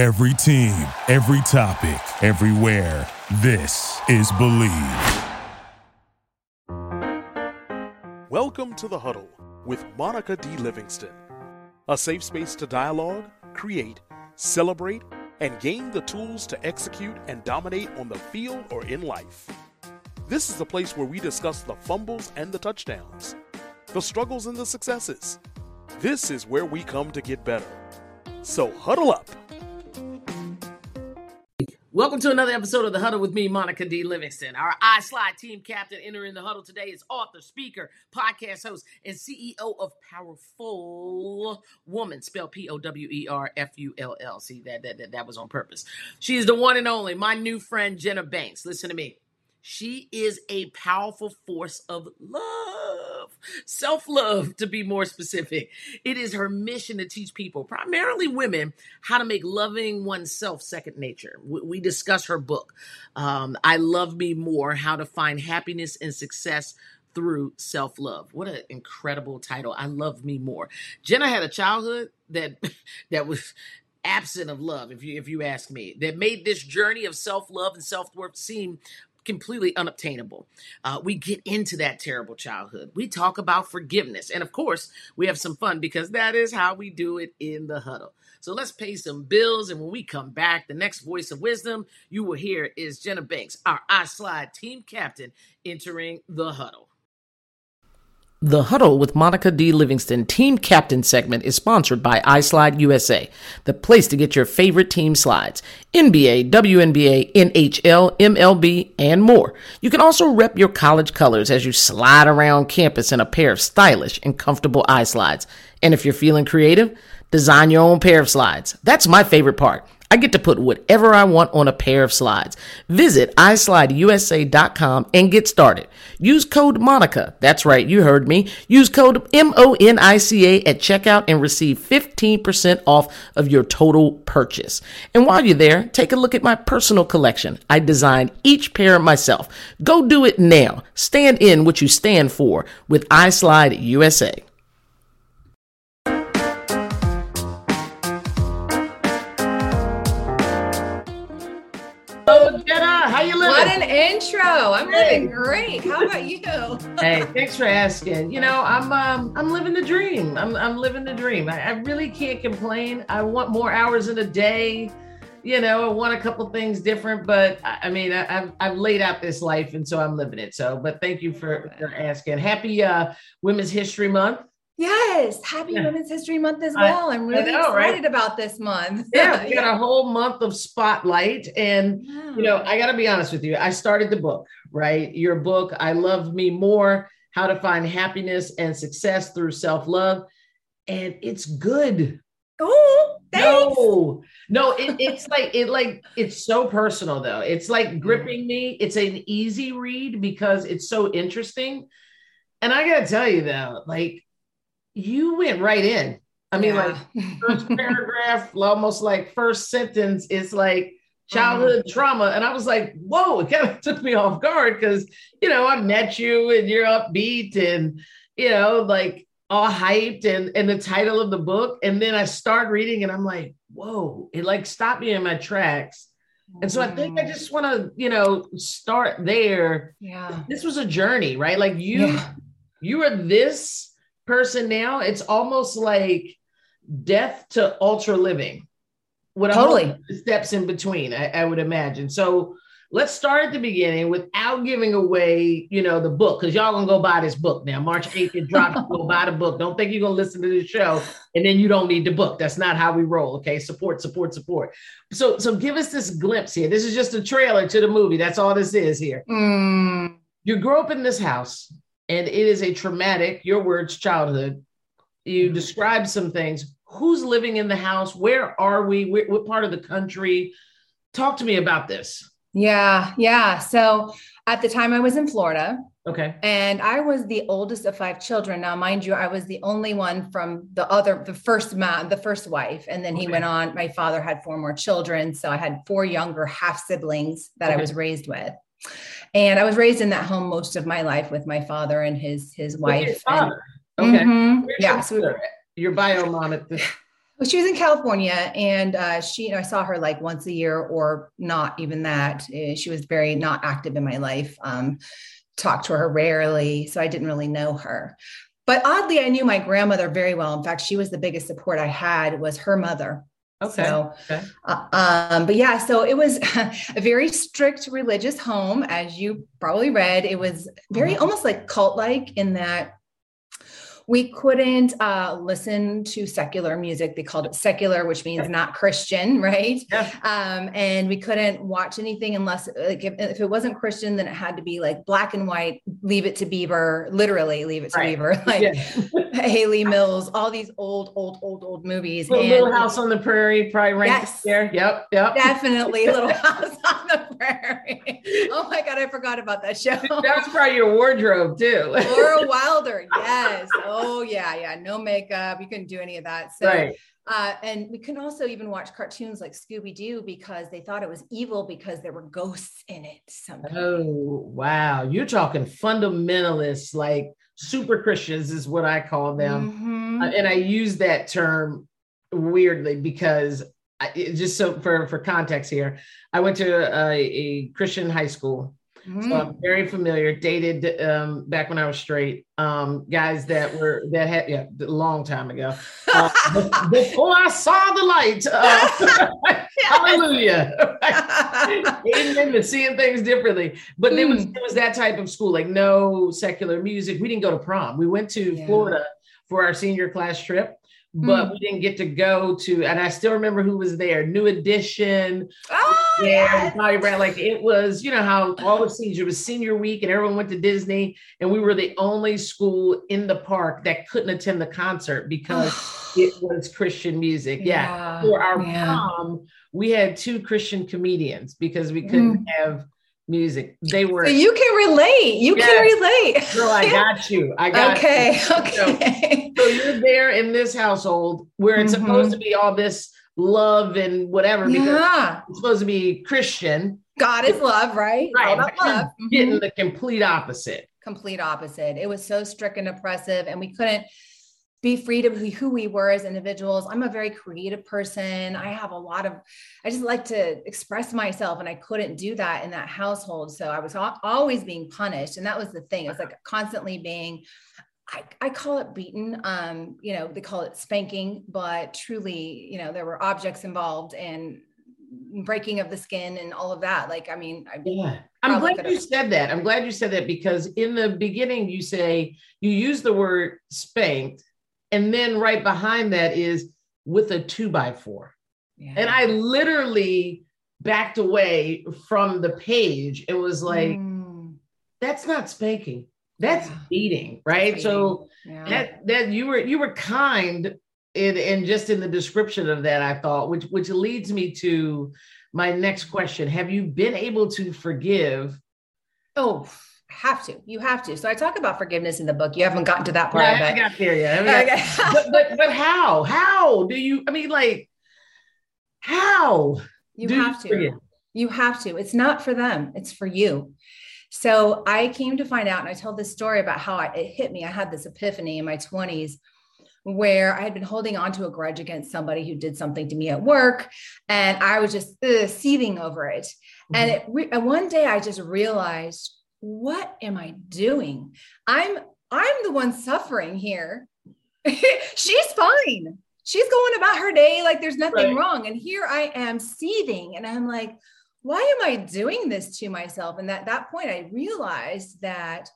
Every team, every topic, everywhere. This is Believe. Welcome to The Huddle with Monica D. Livingston. A safe space to dialogue, create, celebrate, and gain the tools to execute and dominate on the field or in life. This is the place where we discuss the fumbles and the touchdowns, the struggles and the successes. This is where we come to get better. So huddle up. Welcome to another episode of The Huddle with me, Monica D. Livingston. Our iSlide team captain entering The Huddle today is author, speaker, podcast host, and CEO of Powerful Woman, spelled P-O-W-E-R-F-U-L-L. See, that was on purpose. She is the one and only, my new friend, Jenna Banks. Listen to me. She is a powerful force of love, self-love, to be more specific. It is her mission to teach people, primarily women, how to make loving oneself second nature. We discuss her book, I Love Me More: How to Find Happiness and Success Through Self-Love. What an incredible title, I Love Me More. Jenna had a childhood that was absent of love, if you ask me, that made this journey of self-love and self-worth seem completely unobtainable. We get into that terrible childhood. We talk about forgiveness. And of course, we have some fun because that is how we do it in The Huddle. So let's pay some bills. And when we come back, the next voice of wisdom you will hear is Jenna Banks, our iSlide team captain, entering The Huddle. The Huddle with Monica D. Livingston Team Captain segment is sponsored by iSlide USA, the place to get your favorite team slides, NBA, WNBA, NHL, MLB, and more. You can also rep your college colors as you slide around campus in a pair of stylish and comfortable iSlides. And if you're feeling creative, design your own pair of slides. That's my favorite part. I get to put whatever I want on a pair of slides. Visit iSlideUSA.com and get started. Use code MONICA. That's right, you heard me. Use code M-O-N-I-C-A at checkout and receive 15% off of your total purchase. And while you're there, take a look at my personal collection. I designed each pair myself. Go do it now. Stand in what you stand for with iSlide USA. What an intro. I'm living great. How about you? Hey, thanks for asking. You know, I'm living the dream. I'm living the dream. I really can't complain. I want more hours in a day. You know, I want a couple things different, but I've laid out this life and so I'm living it. So, but thank you for asking. Happy Women's History Month. Yes. Happy Women's History Month as well. I'm really excited about this month. Yeah, we got a whole month of spotlight. And, you know, I got to be honest with you. I started the book, right? Your book, I Love Me More, How to Find Happiness and Success Through Self-Love. And it's good. Oh, thanks. No, it's so personal though. It's like gripping me. It's an easy read because it's so interesting. And I got to tell you though, like, you went right in. I mean, like first paragraph, almost like first sentence, it's like childhood trauma. And I was like, whoa, it kind of took me off guard because, you know, I met you and you're upbeat and, you know, like all hyped and the title of the book. And then I start reading and I'm like, whoa, it like stopped me in my tracks. And so I think I just want to, you know, start there. Yeah. This was a journey, right? Like you are this person now. It's almost like death to ultra living. Totally. Steps in between, I would imagine. So let's start at the beginning without giving away, you know, the book, because y'all gonna go buy this book now. March 8th it drops. Go buy the book. Don't think you're gonna listen to this show and then you don't need the book. That's not how we roll. Okay, support. So give us this glimpse here. This is just a trailer to the movie. That's all this is here. You grow up in this house. And it is a traumatic, your words, childhood. You describe some things. Who's living in the house? Where are we? What part of the country? Talk to me about this. Yeah. So at the time I was in Florida. Okay. And I was the oldest of five children. Now, mind you, I was the only one from the first wife. And then he went on, my father had four more children. So I had four younger half siblings that I was raised with. And I was raised in that home most of my life with my father and his wife. Your father. Okay. Mm-hmm. Yeah. So your bio mom at this. Well, she was in California, and I saw her like once a year, or not even that. She was very not active in my life. Talked to her rarely, so I didn't really know her. But oddly, I knew my grandmother very well. In fact, she was the biggest support I had was her mother. Okay. So it was a very strict religious home, as you probably read. It was very almost like cult-like in that we couldn't listen to secular music. They called it secular, which means not Christian, right? Yeah. And we couldn't watch anything unless, like, if it wasn't Christian, then it had to be like black and white, Leave It to Beaver, literally Leave It to Beaver, like Haley Mills, all these old movies. Little House on the Prairie, probably right there. Yep. Definitely Little House on the Prairie. Oh my God, I forgot about that show. That's probably your wardrobe too. Laura Wilder, yes. Oh yeah. No makeup. You couldn't do any of that. So, and we couldn't also even watch cartoons like Scooby-Doo because they thought it was evil because there were ghosts in it. Somehow. Oh, wow. You're talking fundamentalists, like super Christians is what I call them. Mm-hmm. And I use that term weirdly because for context here, I went to a Christian high school. So I'm very familiar, dated back when I was straight, guys that had a long time ago. Before I saw the light, hallelujah. Amen to seeing things differently. But it was that type of school, like no secular music. We didn't go to prom. We went to Florida for our senior class trip. But we didn't get to go to, and I still remember who was there. New Edition. Oh yeah, like it was. You know how all the seniors, it was Senior Week, and everyone went to Disney, and we were the only school in the park that couldn't attend the concert because it was Christian music. Yeah. For our prom, we had two Christian comedians because we couldn't have music. They were. So you can relate. You can relate. Girl, I got you. I got you. Okay. So you're there in this household where it's supposed to be all this love and whatever, because it's supposed to be Christian. God is love, right? Right. All about love. Getting the complete opposite. It was so strict and oppressive, and we couldn't be free to be who we were as individuals. I'm a very creative person. I just like to express myself, and I couldn't do that in that household. So I was always being punished. And that was the thing. It was like constantly being, I call it beaten. They call it spanking, but truly, there were objects involved and breaking of the skin and all of that. I'm glad you said that. Because in the beginning you use the word spanked. And then right behind that is with a 2x4. Yeah. And I literally backed away from the page. It was like, that's not spanking. That's beating, right? That's so beating. That you were kind in just in the description of that, I thought, which leads me to my next question. Have you been able to forgive? Oh, You have to. So I talk about forgiveness in the book. You haven't gotten to that part. Yeah, I haven't got there yet. But how? How do you? I mean, like, how? You have to. It's not for them. It's for you. So I came to find out, and I told this story about how it hit me. I had this epiphany in my 20s where I had been holding on to a grudge against somebody who did something to me at work, and I was just seething over it. Mm-hmm. And one day I just realized, what am I doing? I'm the one suffering here. She's fine. She's going about her day like there's nothing wrong. And here I am seething. And I'm like, why am I doing this to myself? And at that point, I realized that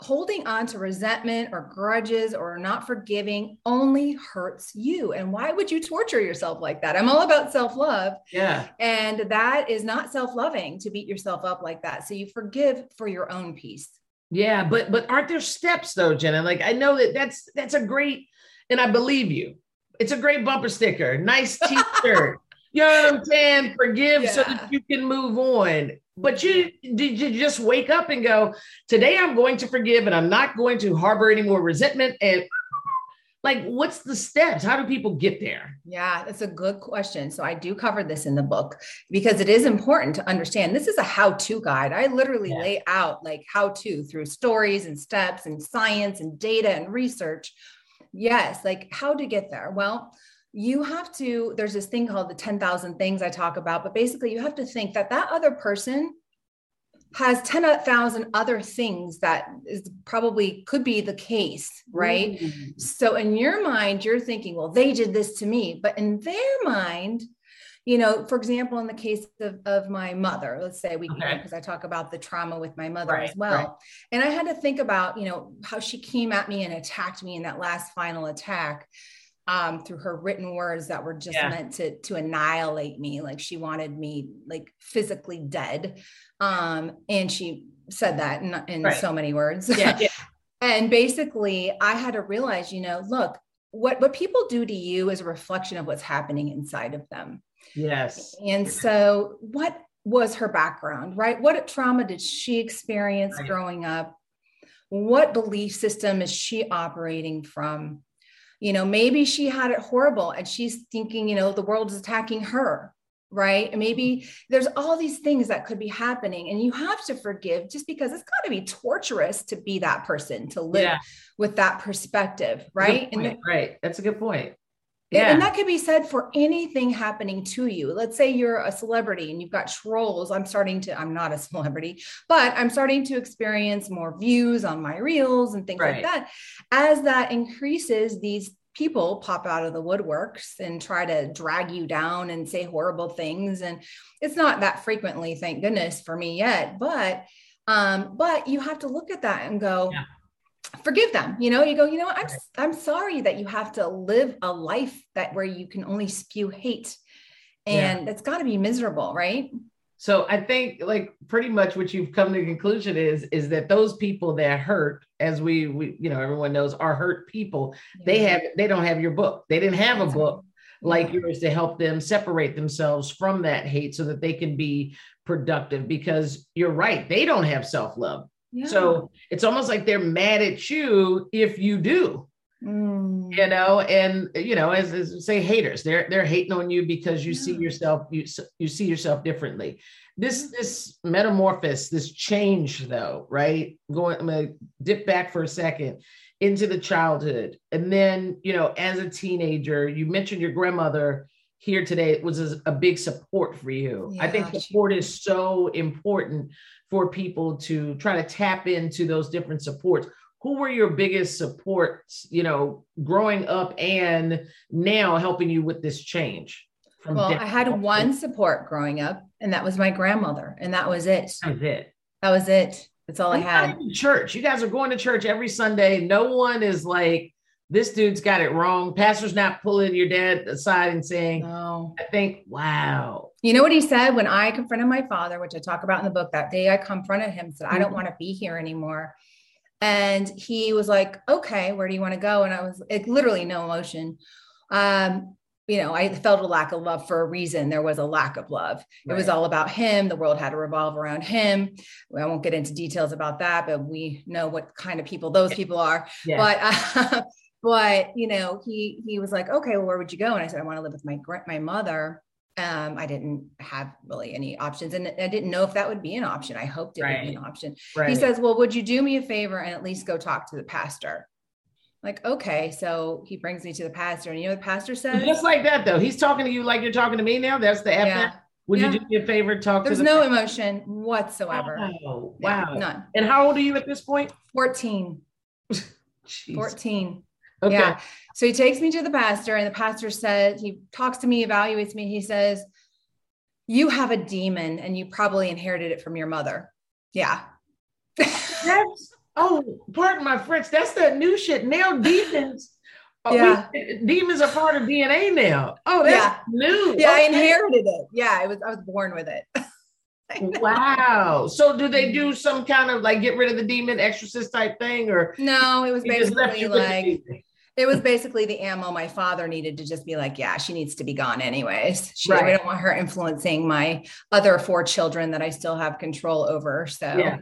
holding on to resentment or grudges or not forgiving only hurts you. And why would you torture yourself like that? I'm all about self-love. Yeah. And that is not self-loving to beat yourself up like that. So you forgive for your own peace. Yeah. But aren't there steps though, Jenna? Like, I know that's a great, and I believe you, it's a great bumper sticker, nice t-shirt, you know what I'm saying? Forgive so that you can move on. But did you just wake up and go, today I'm going to forgive and I'm not going to harbor any more resentment? And like, what's the steps? How do people get there? Yeah, that's a good question. So I do cover this in the book because it is important to understand this is a how-to guide. I literally lay out like how-to through stories and steps and science and data and research. Yes, like how to get there. Well, you have to, there's this thing called the 10,000 things I talk about, but basically you have to think that that other person has 10,000 other things that is probably could be the case, right? Mm-hmm. So in your mind, you're thinking, well, they did this to me, but in their mind, you know, for example, in the case of my mother, let's say we, okay, because I talk about the trauma with my mother, right, as well. Right. And I had to think about, you know, how she came at me and attacked me in that last final attack, through her written words that were just meant to annihilate me. Like she wanted me like physically dead. And she said that in right, so many words. Yeah. Yeah. And basically I had to realize, you know, look, what people do to you is a reflection of what's happening inside of them. Yes. And so what was her background, right? What trauma did she experience growing up? What belief system is she operating from? You know, maybe she had it horrible and she's thinking, you know, the world is attacking her, right? And maybe there's all these things that could be happening, and you have to forgive, just because it's got to be torturous to be that person, to live with that perspective, right? Right. That's a good point. Yeah. And that could be said for anything happening to you. Let's say you're a celebrity and you've got trolls. I'm not a celebrity, but I'm starting to experience more views on my reels and things like that. As that increases, these people pop out of the woodworks and try to drag you down and say horrible things. And it's not that frequently, thank goodness for me yet, but you have to look at that and go, forgive them. You know, you go, you know what? I'm sorry that you have to live a life that where you can only spew hate, and that's got to be miserable. Right. So I think like pretty much what you've come to the conclusion is that those people that hurt, as we you know, everyone knows are hurt people. Yeah. They don't have your book. They didn't have a book like yours to help them separate themselves from that hate so that they can be productive, because you're right. They don't have self-love. Yeah. So it's almost like they're mad at you if you do, you know, and, you know, as say haters, they're hating on you because you see yourself, you see yourself differently. This metamorphosis, this change though, right? I'm going to dip back for a second into the childhood. And then, you know, as a teenager, you mentioned your grandmother here today was a big support for you. Yeah, I think support is so important for people to try to tap into those different supports. Who were your biggest supports, you know, growing up and now helping you with this change? Well, I had one support growing up, and that was my grandmother. And that was it. That's all I had. Church. You guys are going to church every Sunday. No one is like, this dude's got it wrong. Pastor's not pulling your dad aside and saying, no. I think, wow. You know what he said when I confronted my father, which I talk about in the book? That day I confronted him, said, I don't want to be here anymore. And he was like, okay, where do you want to go? And I was like, literally no emotion. You know, I felt a lack of love for a reason. There was a lack of love. Right. It was all about him. The world had to revolve around him. I won't get into details about that, but we know what kind of people those people are. Yeah. But, you know, he was like, okay, well, where would you go? And I said, I want to live with my mother. I didn't have really any options, and I didn't know if that would be an option. I hoped it would be an option. Right. He says, well, would you do me a favor and at least go talk to the pastor? I'm like, okay. So he brings me to the pastor, and you know what the pastor says? Just like that though. He's talking to you like you're talking to me now. That's the effort. Would you do me a favor? There's no emotion whatsoever. Oh, wow. Yeah, none. And how old are you at this point? 14. 14. Okay. Yeah. So he takes me to the pastor, and the pastor says, he talks to me, evaluates me. He says, you have a demon and you probably inherited it from your mother. Yeah. Pardon my French. That's that new shit. Now demons. Demons are part of DNA now. Oh, that's new. Yeah. Okay. I inherited it. Yeah. I was born with it. Wow. So do they do some kind of like get rid of the demon exorcist type thing, or? No, it was basically like, it was basically the ammo my father needed to just be like, yeah, she needs to be gone anyways. I don't want her influencing my other 4 children that I still have control over. So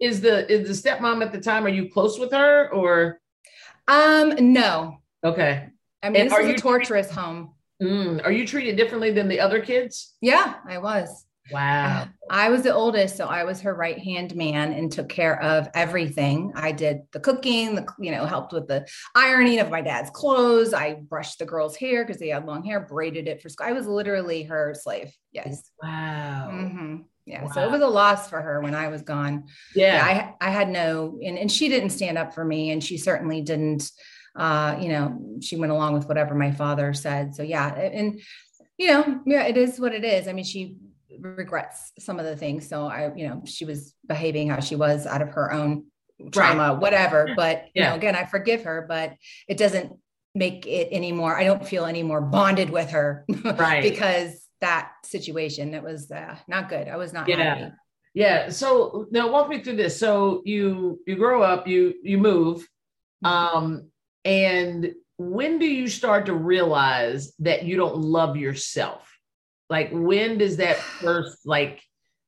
is the stepmom at the time, are you close with her, or? No. Okay. I mean, this is a torturous home. Are you treated differently than the other kids? Yeah, I was. Wow. I was the oldest, so I was her right hand man and took care of everything. I did the cooking, helped with the ironing of my dad's clothes. I brushed the girls' hair because they had long hair, braided it for school. I was literally her slave. Yes. Wow. Mm-hmm. Yeah. Wow. So it was a loss for her when I was gone. Yeah. I had no, and she didn't stand up for me, and she certainly didn't, she went along with whatever my father said. So yeah. And, it is what it is. I mean, she regrets some of the things. So she was behaving how she was out of her own trauma, whatever, but again, I forgive her, but it doesn't make it any more, I don't feel any more bonded with her because that situation, that was not good. I was not happy. Yeah. So now walk me through this. So you grow up, you move, and when do you start to realize that you don't love yourself? Like, when does that first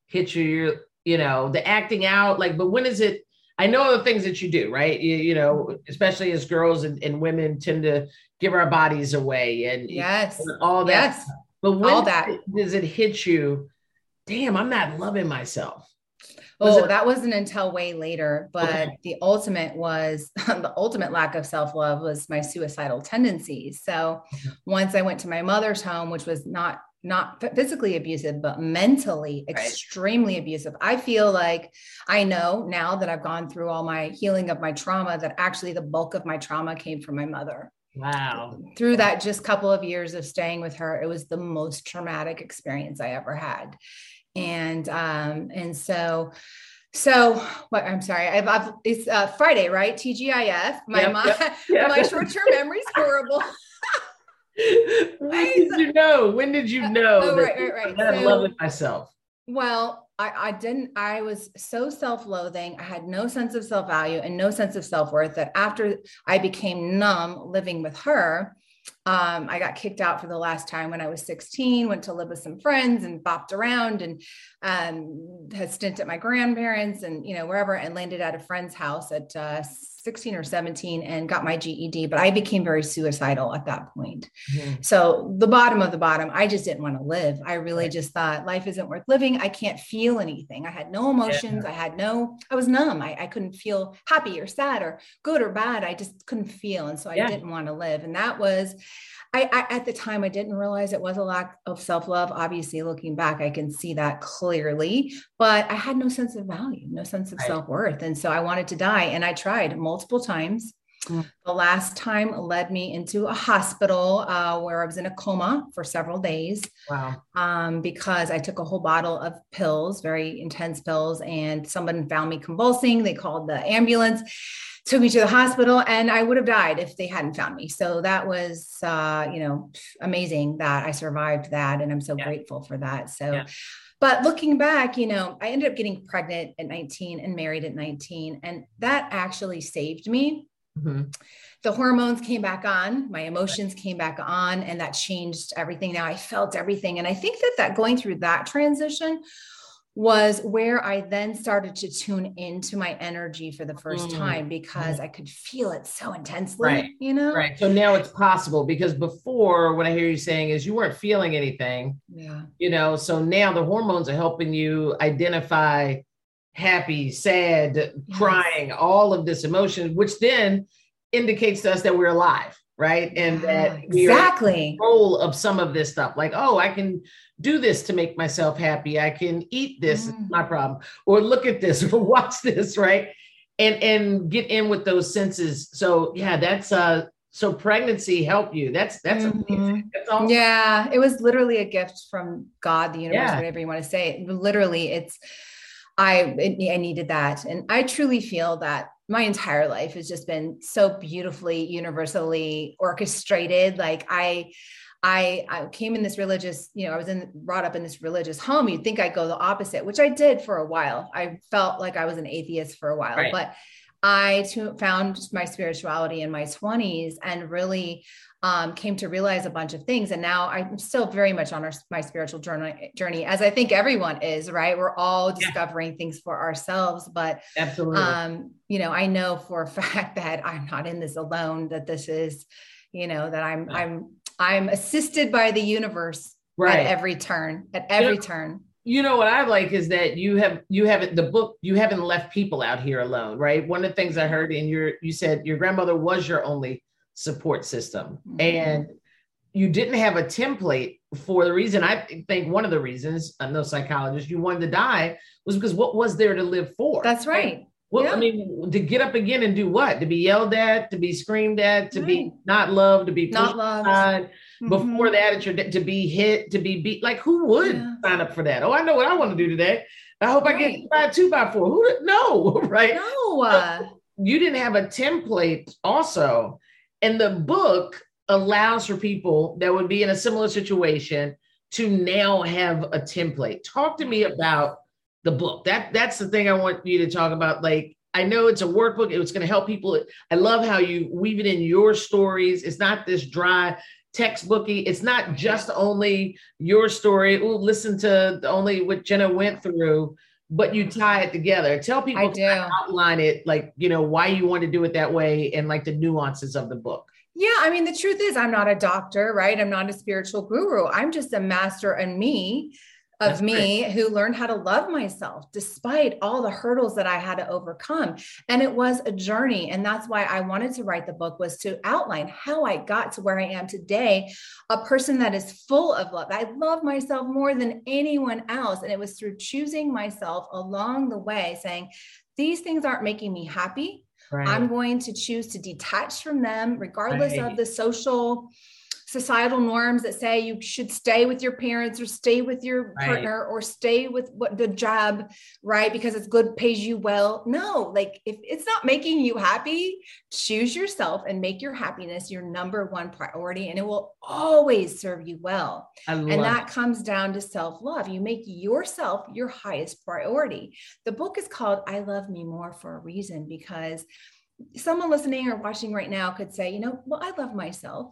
hit you, the acting out, but when is it? I know the things that you do, right? You especially as girls and women tend to give our bodies away and all that. Yes. But when does it hit you? Damn, I'm not loving myself. That wasn't until way later, but the ultimate lack of self-love was my suicidal tendencies. So once I went to my mother's home, which was not physically abusive, but mentally extremely abusive. I feel like I know now that I've gone through all my healing of my trauma, that actually the bulk of my trauma came from my mother. Wow. Through that just couple of years of staying with her, it was the most traumatic experience I ever had. I'm sorry. It's Friday, right? TGIF. My mom, my short-term memory's horrible. When did you know? I'm loving myself. Well, I didn't. I was so self-loathing. I had no sense of self-value and no sense of self-worth that after I became numb living with her, I got kicked out for the last time when I was 16, went to live with some friends and bopped around and had stint at my grandparents and, wherever, and landed at a friend's house at 16 or 17 and got my GED. But I became very suicidal at that point. Mm-hmm. So the bottom of the bottom, I just didn't want to live. I really just thought life isn't worth living. I can't feel anything. I had no emotions. Yeah. I was numb. I couldn't feel happy or sad or good or bad. I just couldn't feel. And so I didn't want to live. And that was, at the time, I didn't realize it was a lack of self-love. Obviously, looking back, I can see that clearly, but I had no sense of value, no sense of self-worth. And so I wanted to die. And I tried multiple times. The last time led me into a hospital where I was in a coma for several days. Wow. Because I took a whole bottle of pills, very intense pills, and someone found me convulsing. They called the ambulance, took me to the hospital, and I would have died if they hadn't found me. So that was, amazing that I survived that. And I'm so grateful for that. So, but looking back, I ended up getting pregnant at 19 and married at 19. And that actually saved me. Mm-hmm. The hormones came back on, my emotions came back on, and that changed everything. Now I felt everything. And I think that going through that transition was where I then started to tune into my energy for the first time, because I could feel it so intensely, Right. So now it's possible, because before, what I hear you saying is you weren't feeling anything, so now the hormones are helping you identify happy, sad, crying, all of this emotion, which then indicates to us that we're alive, right? And that we're in control of some of this stuff. Like, I can do this to make myself happy. I can eat this, it's my problem, or look at this, or watch this, right? And get in with those senses. So that's so pregnancy helped you. That's amazing. That's awesome. Yeah, it was literally a gift from God, the universe, whatever you want to say. Literally, I needed that. And I truly feel that my entire life has just been so beautifully, universally orchestrated. Like I came in this religious, I was brought up in this religious home. You'd think I'd go the opposite, which I did for a while. I felt like I was an atheist for a while, but I found my spirituality in my 20s and really came to realize a bunch of things. And now I'm still very much on my spiritual journey, as I think everyone is, right? We're all discovering things for ourselves, but absolutely. I know for a fact that I'm not in this alone, that this is, that I'm assisted by the universe at every turn. You know, what I like is that you haven't left people out here alone, right? One of the things I heard in you said your grandmother was your only support system, mm-hmm. and you didn't have a template for the reason. I think one of the reasons, I'm no psychologist, you wanted to die was because what was there to live for? That's right. Like, well, yeah. I mean, to get up again and do what? To be yelled at, to be screamed at, to be not loved, to be not loved. Mm-hmm. Before that, to be hit, to be beat. Like, who would sign up for that? Oh, I know what I want to do today. I hope I get 2x4. No, right? No. You didn't have a template also. And the book allows for people that would be in a similar situation to now have a template. Talk to me about the book. That's the thing I want you to talk about. Like, I know it's a workbook. It's going to help people. I love how you weave it in your stories. It's not this dry textbooky. It's not just only your story. Ooh, listen to only what Jenna went through, but you tie it together. Tell people to outline it, like, you know, why you want to do it that way and like the nuances of the book. Yeah. I mean, the truth is I'm not a doctor, right? I'm not a spiritual guru. I'm just a master in me. Of me who learned how to love myself despite all the hurdles that I had to overcome. And it was a journey. And that's why I wanted to write the book, was to outline how I got to where I am today, a person that is full of love. I love myself more than anyone else. And it was through choosing myself along the way, saying, these things aren't making me happy. Right. I'm going to choose to detach from them regardless of the societal norms that say you should stay with your parents or stay with your partner or stay with the job, right? Because it's good, pays you well. No, like if it's not making you happy, choose yourself and make your happiness your number one priority, and it will always serve you well. And that comes down to self-love. You make yourself your highest priority. The book is called I Love Me More for a reason, because someone listening or watching right now could say, you know, well, I love myself.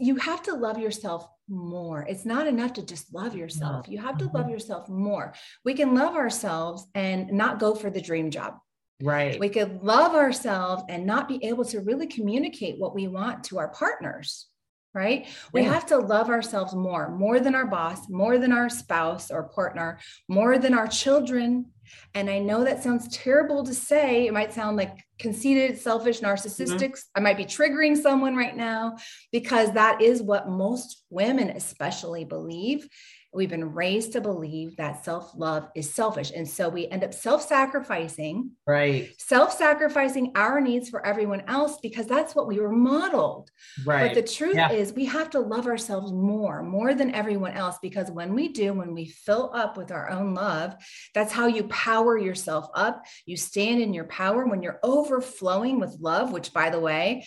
You have to love yourself more. It's not enough to just love yourself. You have to love yourself more. We can love ourselves and not go for the dream job. Right. We could love ourselves and not be able to really communicate what we want to our partners. Right. We have to love ourselves more than our boss, more than our spouse or partner, more than our children. And I know that sounds terrible to say. It might sound like conceited, selfish, narcissistic. Mm-hmm. I might be triggering someone right now, because that is what most women especially believe. We've been raised to believe that self-love is selfish. And so we end up self-sacrificing our needs for everyone else, because that's what we were modeled. Right. But the truth is we have to love ourselves more than everyone else, because when we fill up with our own love, that's how you power yourself up. You stand in your power when you're overflowing with love, which, by the way,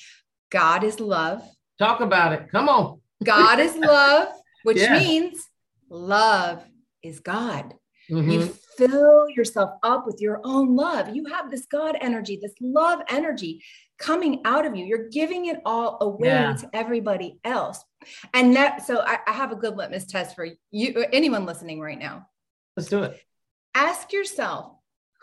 God is love. Talk about it. Come on. God is love, which means love is God. Mm-hmm. You fill yourself up with your own love. You have this God energy, this love energy coming out of you. You're giving it all away to everybody else. And so I have a good litmus test for you, anyone listening right now. Let's do it. Ask yourself,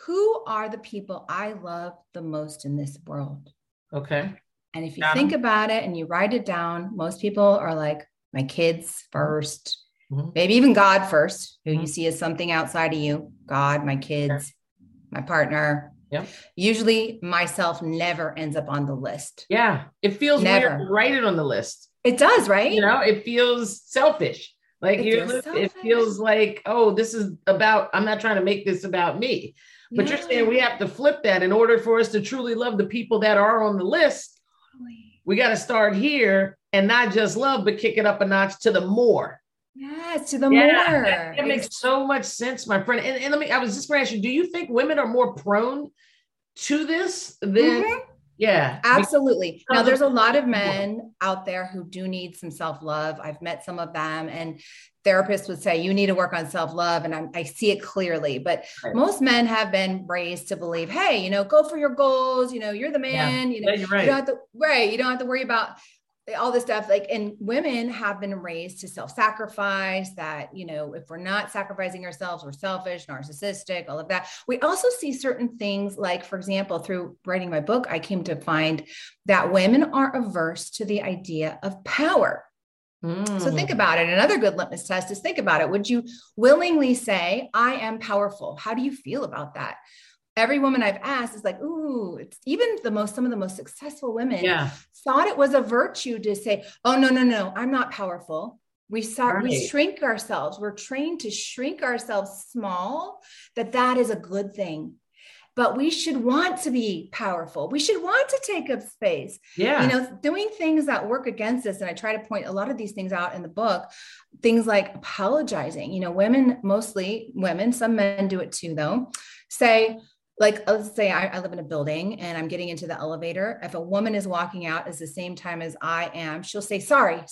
who are the people I love the most in this world? Okay. And if you think about it and you write it down, most people are like, my kids first. Mm-hmm. Maybe even God first, who you see as something outside of you. God, my kids, my partner. Yeah. Usually myself never ends up on the list. Yeah. It feels weird to write it on the list. It does, right? You know, it feels selfish. Like it feels like, oh, this is about, I'm not trying to make this about me. But you're saying we have to flip that in order for us to truly love the people that are on the list. Totally. We got to start here and not just love, but kick it up a notch to the more. Yes, to the more. That makes so much sense, my friend. And let me, I was just going to ask you, do you think women are more prone to this than? Mm-hmm. Yeah, absolutely. Now, there's a lot of men out there who do need some self-love. I've met some of them, and therapists would say, you need to work on self-love. And I see it clearly, but most men have been raised to believe, hey, you know, go for your goals. You know, you're the man, you know, you don't have to worry about all this stuff. Like, and women have been raised to self-sacrifice, that, you know, if we're not sacrificing ourselves, we're selfish, narcissistic, all of that. We also see certain things, like, for example, through writing my book, I came to find that women are averse to the idea of power. So think about it. Another good litmus test is think about it. Would you willingly say, I am powerful? How do you feel about that? Every woman I've asked is like, ooh, it's even some of the most successful women thought it was a virtue to say, oh, no, I'm not powerful. We shrink ourselves. We're trained to shrink ourselves small, that is a good thing. But we should want to be powerful. We should want to take up space. Yeah. Doing things that work against us. And I try to point a lot of these things out in the book, things like apologizing. Women, mostly women, some men do it too, though, say, like, let's say I live in a building and I'm getting into the elevator. If a woman is walking out at the same time as I am, she'll say, sorry.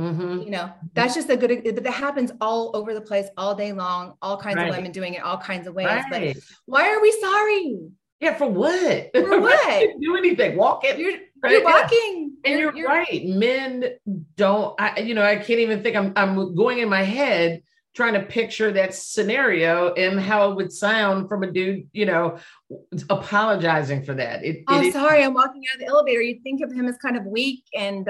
Mm-hmm. That's just a good, but that happens all over the place, all day long, all kinds of women doing it, all kinds of ways. Right. But why are we sorry? Yeah. For what? For what? You do anything. Walk in. You're walking. And you're right. Men don't, I can't even think I'm going in my head trying to picture that scenario and how it would sound from a dude, apologizing for that. Sorry. I'm walking out of the elevator. You think of him as kind of weak and,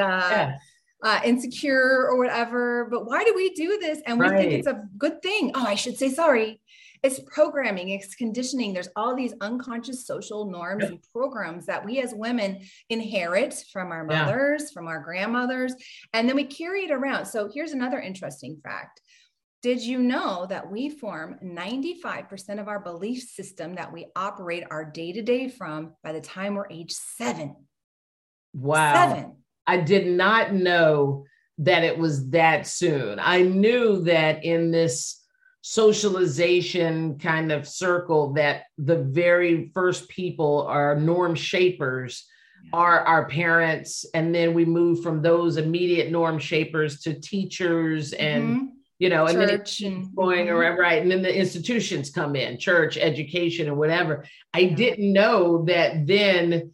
insecure or whatever, but why do we do this? And we think it's a good thing. Oh, I should say sorry. It's programming, it's conditioning. There's all these unconscious social norms and programs that we as women inherit from our mothers, from our grandmothers, and then we carry it around. So here's another interesting fact. Did you know that we form 95% of our belief system that we operate our day-to-day from by the time we're age 7? Wow. 7. I did not know that it was that soon. I knew that in this socialization kind of circle that the very first people are norm shapers are our parents. And then we move from those immediate norm shapers to teachers and, and church then it's going around, right. And then the institutions come in, church, education, and whatever. I didn't know that then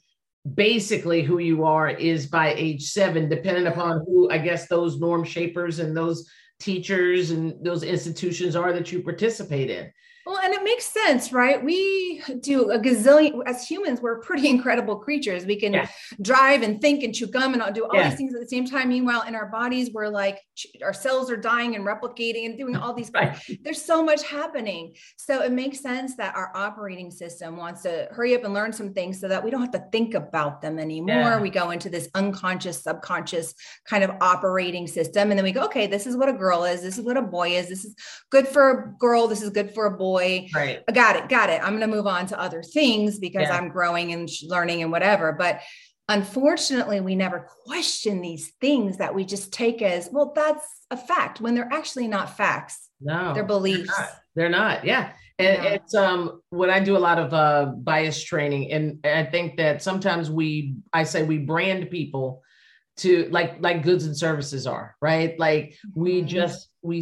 basically who you are is by age 7, depending upon who, I guess, those norm shapers and those teachers and those institutions are that you participate in. Well, and it makes sense, right? We do a gazillion, as humans, we're pretty incredible creatures. We can drive and think and chew gum and do all these things at the same time. Meanwhile, in our bodies, we're like, our cells are dying and replicating and doing all these things. There's so much happening. So it makes sense that our operating system wants to hurry up and learn some things so that we don't have to think about them anymore. Yeah. We go into this unconscious, subconscious kind of operating system. And then we go, okay, this is what a girl is. This is what a boy is. This is good for a girl. This is good for a boy. Right. Got it. I'm going to move on to other things because I'm growing and learning and whatever. But unfortunately, we never question these things that we just take as, well, that's a fact when they're actually not facts. No, they're beliefs. They're not. Yeah. And it's when I do a lot of bias training, and I think that sometimes I say we brand people to like goods and services are, right? Like we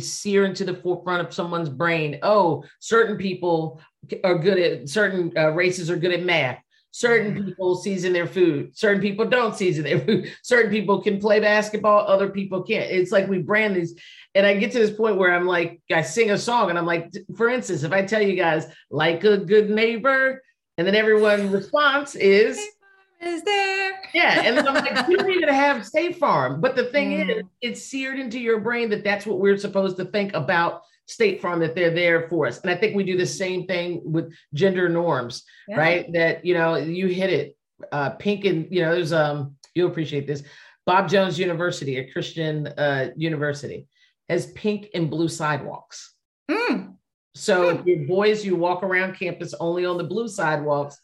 sear into the forefront of someone's brain. Oh, certain people are good at certain races are good at math. Certain people season their food. Certain people don't season their food. Certain people can play basketball. Other people can't. It's like we brand these. And I get to this point where I'm like, I sing a song and I'm like, for instance, if I tell you guys like a good neighbor, and then everyone's response is there. Yeah. And then I'm like, you don't even have State Farm. But the thing is, it's seared into your brain that that's what we're supposed to think about State Farm, that they're there for us. And I think we do the same thing with gender norms, right? That, you hit it. Pink and, there's, you'll appreciate this. Bob Jones University, a Christian university, has pink and blue sidewalks. So if you're boys, you walk around campus only on the blue sidewalks.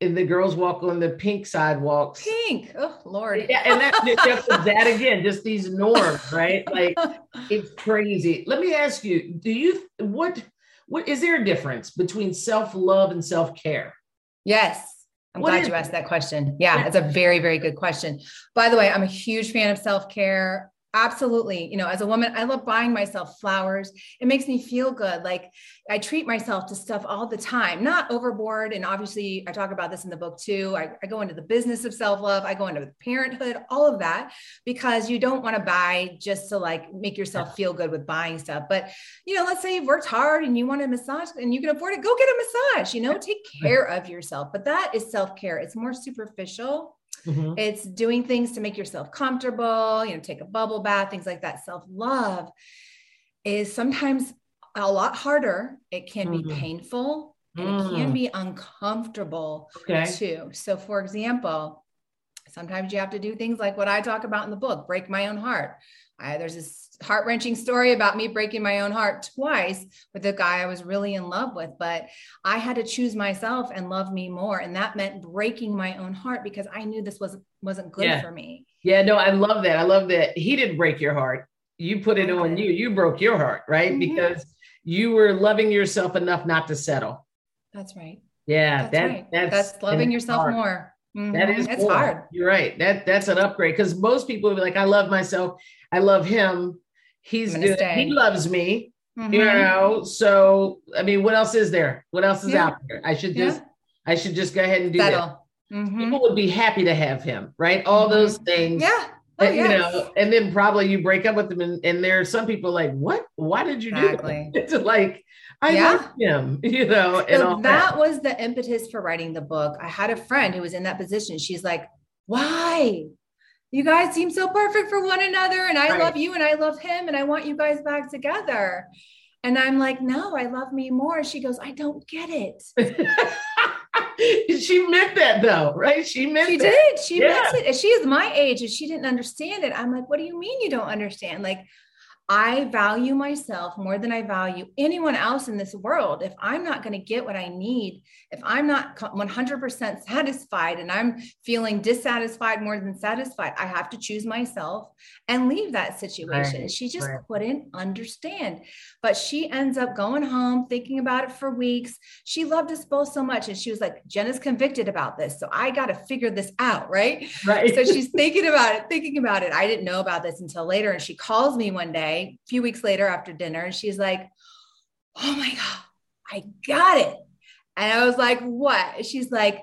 And the girls walk on the pink sidewalks. Pink. Oh, Lord. Yeah, and that again, just these norms, right? Like it's crazy. Let me ask you, what is there a difference between self-love and self-care? Yes. I'm glad you asked that question. Yeah, it's a very, very good question. By the way, I'm a huge fan of self-care. Absolutely. As a woman, I love buying myself flowers. It makes me feel good. Like I treat myself to stuff all the time, not overboard. And obviously I talk about this in the book too. I go into the business of self-love. I go into parenthood, all of that, because you don't want to buy just to like make yourself feel good with buying stuff. But, let's say you've worked hard and you want a massage and you can afford it, go get a massage, take care of yourself. But that is self-care. It's more superficial. Mm-hmm. It's doing things to make yourself comfortable, you know, take a bubble bath, things like that. Self-love is sometimes a lot harder. It can be painful and it can be uncomfortable too. So for example, sometimes you have to do things like what I talk about in the book, break my own heart. There's this heart-wrenching story about me breaking my own heart twice with a guy I was really in love with, but I had to choose myself and love me more. And that meant breaking my own heart because I knew this wasn't good for me. Yeah, no, I love that. I love that. He didn't break your heart. You put it on you. You broke your heart, right? Mm-hmm. Because you were loving yourself enough not to settle. That's right. Yeah. That's loving yourself hard. More. Mm-hmm. That is it's hard. You're right. That's an upgrade because most people will be like, I love myself. I love him. He's good. He loves me. Mm-hmm. You know. So I mean, what else is there? What else is out there? I should just go ahead and do settle. That. Mm-hmm. People would be happy to have him, right? All those things. Yeah. Oh, and, you know, and then probably you break up with them, and there are some people like, what? Why did you do that? It's like, I love him, you know. And so all that was the impetus for writing the book. I had a friend who was in that position. She's like, why? You guys seem so perfect for one another, and I love you and I love him and I want you guys back together. And I'm like, no, I love me more. She goes, I don't get it. She meant that though, right? She meant that. She meant it. She is my age and she didn't understand it. I'm like, what do you mean you don't understand? Like, I value myself more than I value anyone else in this world. If I'm not going to get what I need, if I'm not 100% satisfied and I'm feeling dissatisfied more than satisfied, I have to choose myself and leave that situation. Right. She just couldn't understand, but she ends up going home, thinking about it for weeks. She loved us both so much. And she was like, Jenna's convicted about this. So I got to figure this out. Right. So she's thinking about it. I didn't know about this until later. And she calls me one day, a few weeks later after dinner, and she's like, oh my God, I got it. And I was like, what? She's like,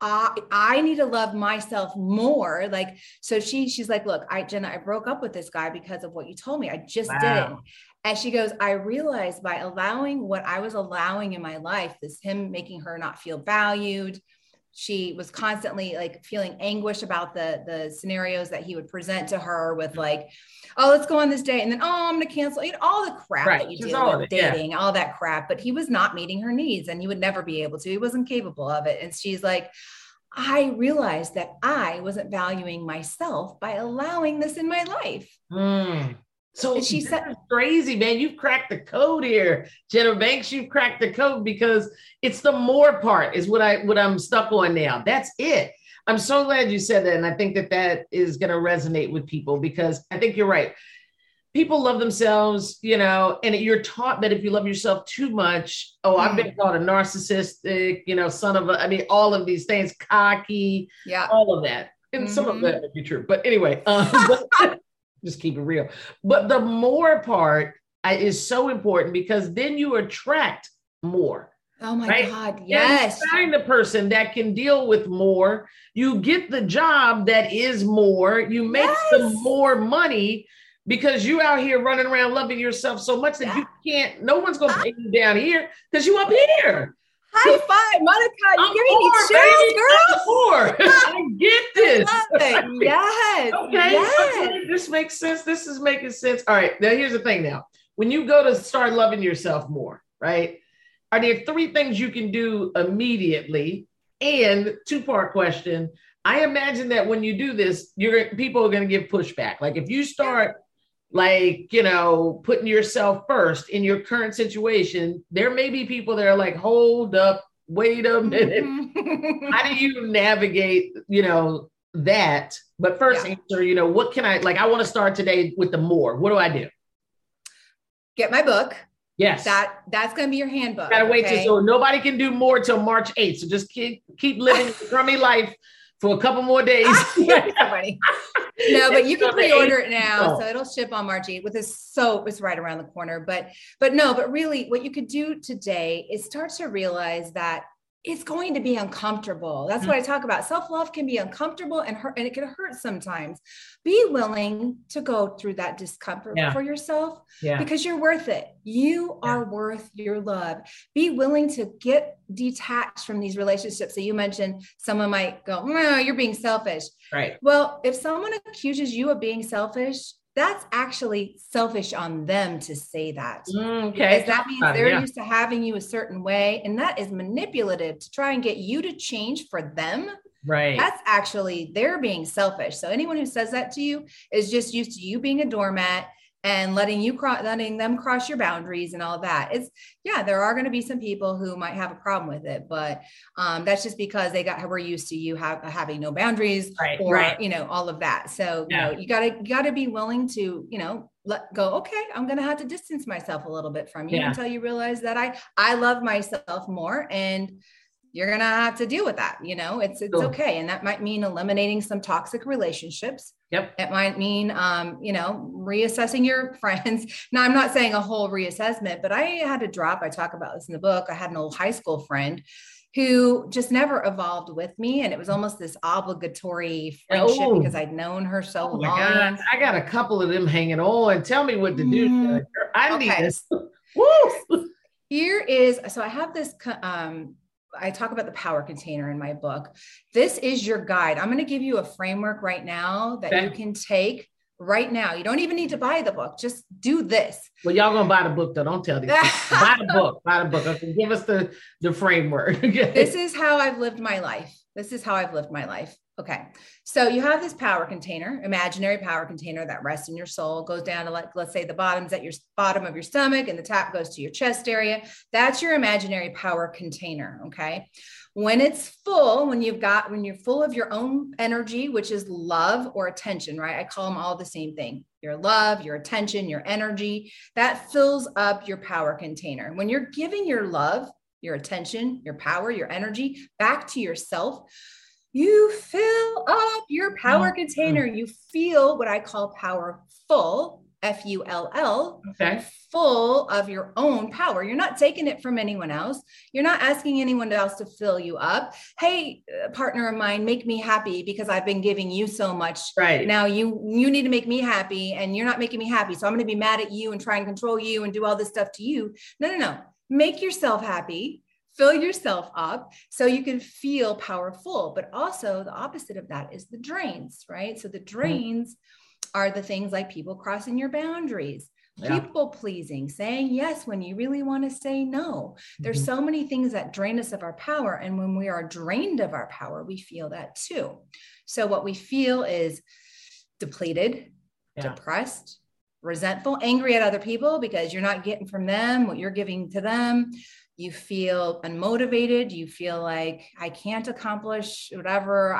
I need to love myself more. Like, so she's like, look, Jenna, I broke up with this guy because of what you told me. I just didn't. And she goes, I realized by allowing what I was allowing in my life, this him making her not feel valued. She was constantly like feeling anguish about the scenarios that he would present to her with like, oh, let's go on this date. And then, oh, I'm going to cancel, you know, all the crap that you do with dating, all that crap. But he was not meeting her needs and he would never be able to, he wasn't capable of it. And she's like, I realized that I wasn't valuing myself by allowing this in my life. Mm. So she said, crazy, man, you've cracked the code here, Jenna Banks, you've cracked the code because it's the more part is what I'm stuck on now. That's it. I'm so glad you said that. And I think that is going to resonate with people because I think you're right. People love themselves, you know, and you're taught that if you love yourself too much, I've been called a narcissistic, you know, all of these things, cocky, all of that. And some of that would be true, but anyway, just keep it real. But the more part is so important because then you attract more. Oh my God. Yes. You find the person that can deal with more. You get the job that is more. You make some more money because you out here running around loving yourself so much that you can't, no one's going to pay you down here because you up here. High five, Monica. You're giving me chills, girl. I get this. I love it. Yes. Okay. Yes. Okay. This makes sense. This is making sense. All right. Now, here's the thing now. When you go to start loving yourself more, right? Are there three things you can do immediately? And two-part question. I imagine that when you do this, people are going to give pushback. Like if you start like, you know, putting yourself first in your current situation, there may be people that are like, hold up, wait a minute. How do you navigate, you know, that? But first answer, you know, what can I, like, I want to start today with the more. What do I do? Get my book. Yes. That's going to be your handbook. Got to wait till, so nobody can do more till March 8th. So just keep living the crummy life for a couple more days. No, but you can pre-order it now. So it'll ship on March 8th with this. So it was right around the corner, but really what you could do today is start to realize that it's going to be uncomfortable. That's what I talk about. Self-love can be uncomfortable and hurt, and it can hurt sometimes. Be willing to go through that discomfort for yourself because you're worth it. You are worth your love. Be willing to get detached from these relationships. So you mentioned someone might go, no, you're being selfish. Right. Well, if someone accuses you of being selfish, that's actually selfish on them to say that. Okay. Because that means they're used to having you a certain way. And that is manipulative to try and get you to change for them. Right. That's actually, they're being selfish. So anyone who says that to you is just used to you being a doormat and letting them cross your boundaries and all that. It's there are going to be some people who might have a problem with it, but that's just because we're used to you having no boundaries, you know, all of that. So you know, you gotta be willing to, you know, let go. Okay, I'm gonna have to distance myself a little bit from you until you realize that I love myself more, and you're gonna have to deal with that. You know, it's cool. Okay, and that might mean eliminating some toxic relationships. Yep. It might mean, you know, reassessing your friends. Now, I'm not saying a whole reassessment, but I talk about this in the book. I had an old high school friend who just never evolved with me. And it was almost this obligatory friendship because I'd known her so long. God, I got a couple of them hanging on. Tell me what to do. I need this. Woo! So I have this, I talk about the power container in my book. This is your guide. I'm going to give you a framework right now that you can take right now. You don't even need to buy the book. Just do this. Well, y'all going to buy the book though. Don't tell these people. Buy the book. Okay, give us the framework. This is how I've lived my life. Okay. So you have this power container, imaginary power container that rests in your soul, goes down to let's say the bottom's at your bottom of your stomach and the top goes to your chest area. That's your imaginary power container. Okay. When it's full, when you're full of your own energy, which is love or attention, right? I call them all the same thing. Your love, your attention, your energy, that fills up your power container. When you're giving your love, your attention, your power, your energy back to yourself, you fill up your power container. You feel what I call powerful, F-U-L-L, full of your own power. You're not taking it from anyone else. You're not asking anyone else to fill you up. Hey, partner of mine, make me happy because I've been giving you so much. Right. Now you need to make me happy and you're not making me happy. So I'm going to be mad at you and try and control you and do all this stuff to you. No. Make yourself happy. Fill yourself up so you can feel powerful, but also the opposite of that is the drains, right? So the drains are the things like people crossing your boundaries, people pleasing, saying yes when you really want to say no. There's so many things that drain us of our power. And when we are drained of our power, we feel that too. So what we feel is depleted, depressed, resentful, angry at other people because you're not getting from them what you're giving to them. You feel unmotivated. You feel like I can't accomplish whatever.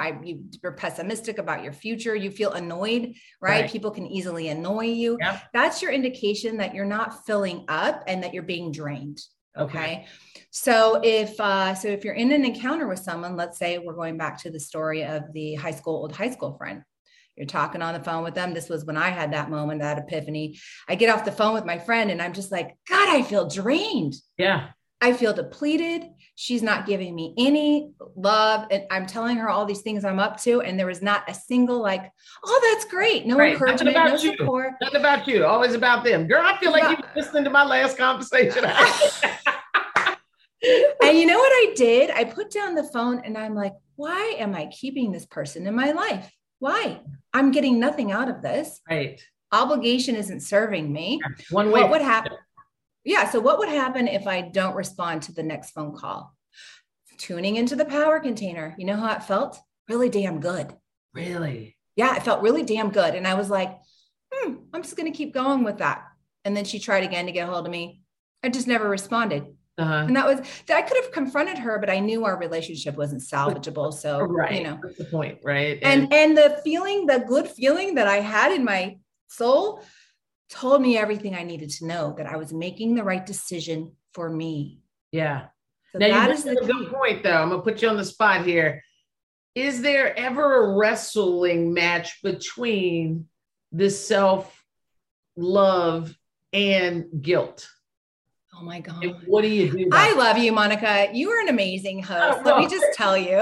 You're pessimistic about your future. You feel annoyed, right? People can easily annoy you. Yep. That's your indication that you're not filling up and that you're being drained. Okay. So if you're in an encounter with someone, let's say we're going back to the story of the old high school friend. You're talking on the phone with them. This was when I had that moment, that epiphany. I get off the phone with my friend and I'm just like, God, I feel drained. Yeah. I feel depleted. She's not giving me any love. And I'm telling her all these things I'm up to. And there was not a single like, oh, that's great. No encouragement, no support. Nothing about you. Always about them. Girl, I feel like you were listening to my last conversation. And you know what I did? I put down the phone and I'm like, why am I keeping this person in my life? Why? I'm getting nothing out of this. Right. Obligation isn't serving me. Yeah. One way. What would happen? Yeah. So what would happen if I don't respond to the next phone call? Tuning into the power container. You know how it felt? Really damn good. Really? Yeah. It felt really damn good. And I was like, I'm just going to keep going with that. And then she tried again to get a hold of me. I just never responded. Uh-huh. And I could have confronted her, but I knew our relationship wasn't salvageable. So, you know, that's the point. Right. And the good feeling that I had in my soul told me everything I needed to know, that I was making the right decision for me. Yeah. So now that is the good point, though. I'm going to put you on the spot here. Is there ever a wrestling match between the self-love and guilt? Oh my God. And what do you do? I love you, Monica. You are an amazing host. Let me just tell you.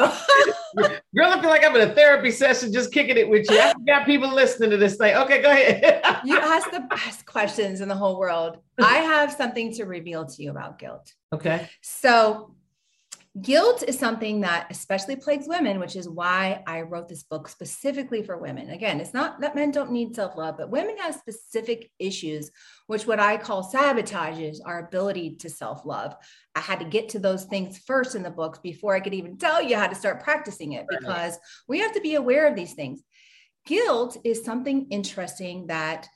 Girl, I feel like I'm in a therapy session, just kicking it with you. I've got people listening to this thing. Okay, go ahead. You ask the best questions in the whole world. I have something to reveal to you about guilt. Okay. So guilt is something that especially plagues women, which is why I wrote this book specifically for women. Again, it's not that men don't need self-love, but women have specific issues, which what I call sabotages our ability to self-love. I had to get to those things first in the book before I could even tell you how to start practicing it, because we have to be aware of these things. Guilt is something interesting that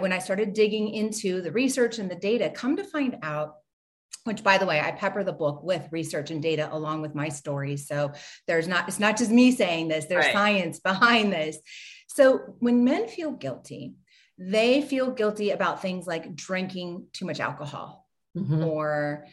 when I started digging into the research and the data, come to find out, which by the way, I pepper the book with research and data along with my story. So it's not just me saying this, there's science behind this. So when men feel guilty, they feel guilty about things like drinking too much alcohol or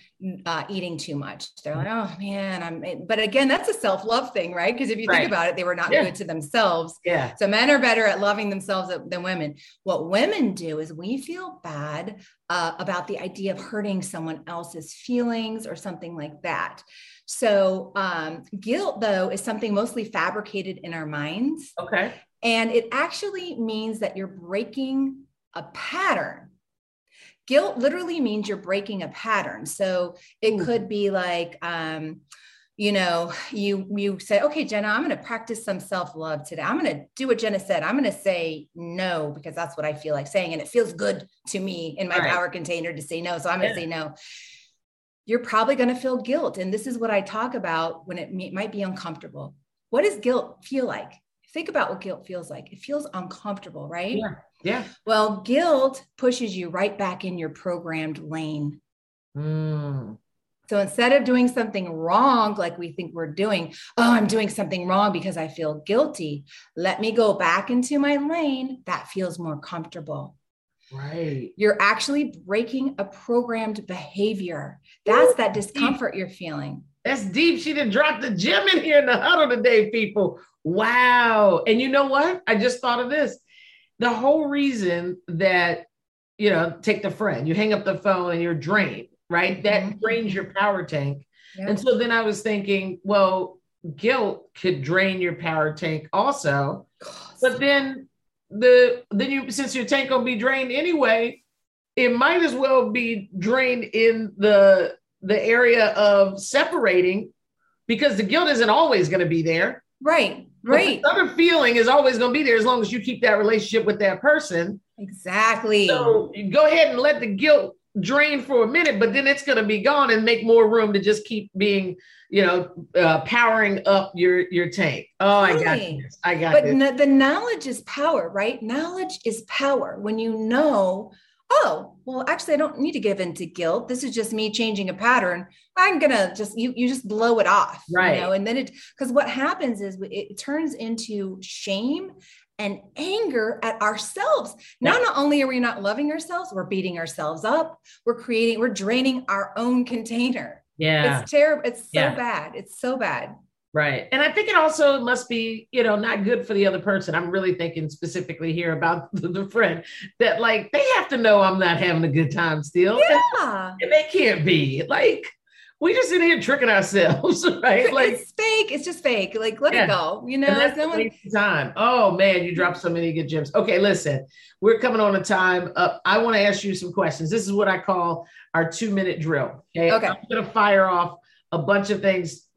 eating too much. They're like, oh man, but again, that's a self-love thing, right? Because if you think about it, they were not good to themselves. Yeah. So men are better at loving themselves than women. What women do is we feel bad about the idea of hurting someone else's feelings or something like that. So guilt though, is something mostly fabricated in our minds. Okay. And it actually means that you're breaking a pattern. Guilt literally means you're breaking a pattern. So it could be like, you say, okay, Jenna, I'm going to practice some self-love today. I'm going to do what Jenna said. I'm going to say no, because that's what I feel like saying. And it feels good to me in my power container to say no. So I'm going to say no. You're probably going to feel guilt. And this is what I talk about when it might be uncomfortable. What does guilt feel like? Think about what guilt feels like. It feels uncomfortable, right? Yeah. Yeah. Well, guilt pushes you right back in your programmed lane. Mm. So instead of doing something wrong, like we think we're doing, oh, I'm doing something wrong because I feel guilty. Let me go back into my lane. That feels more comfortable. Right. You're actually breaking a programmed behavior. That's that discomfort you're feeling. That's deep. She done dropped the gem in here in the huddle today, people. Wow. And you know what? I just thought of this. The whole reason that, take the friend, you hang up the phone and you're drained, right? That drains your power tank. Yeah. And so then I was thinking, well, guilt could drain your power tank also. But then since your tank will be drained anyway, it might as well be drained in the area of separating, because the guilt isn't always going to be there. Right. But the other feeling is always going to be there as long as you keep that relationship with that person. Exactly. So you go ahead and let the guilt drain for a minute, but then it's going to be gone and make more room to just keep being, powering up your tank. Oh, right. I got this. But the knowledge is power, right? Knowledge is power. When you know, oh, well, actually, I don't need to give in to guilt. This is just me changing a pattern. I'm going to just, you just blow it off, right? And then because what happens is it turns into shame and anger at ourselves. Now, not only are we not loving ourselves, we're beating ourselves up. We're draining our own container. Yeah. It's terrible. It's so bad. It's so bad. Right. And I think it also must be, not good for the other person. I'm really thinking specifically here about the friend that like, they have to know I'm not having a good time still. Yeah. And they can't be like, we just in here tricking ourselves, right? Like it's fake. It's just fake. Like, let it go. And that's no one... time. Oh man, you dropped so many good gems. Okay. Listen, we're coming on a time up. I want to ask you some questions. This is what I call our 2-minute drill. Okay. I'm going to fire off a bunch of things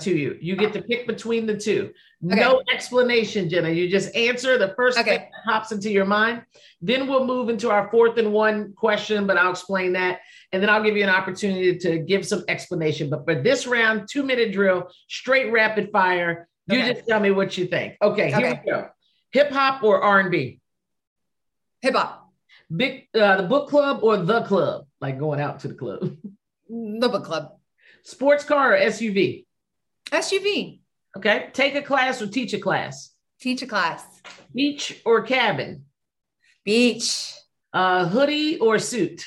to you. You get to pick between the two. Okay. No explanation, Jenna. You just answer the first thing that pops into your mind. Then we'll move into our 4th and 1 question, but I'll explain that. And then I'll give you an opportunity to give some explanation. But for this round, 2-minute drill, straight rapid fire. You just tell me what you think. Okay, here we go. Hip hop or R&B? Hip hop. Big, the book club or the club? Like going out to the club. The book club. Sports car or SUV? SUV. Okay. Take a class or teach a class? Teach a class. Beach or cabin? Beach. Hoodie or suit?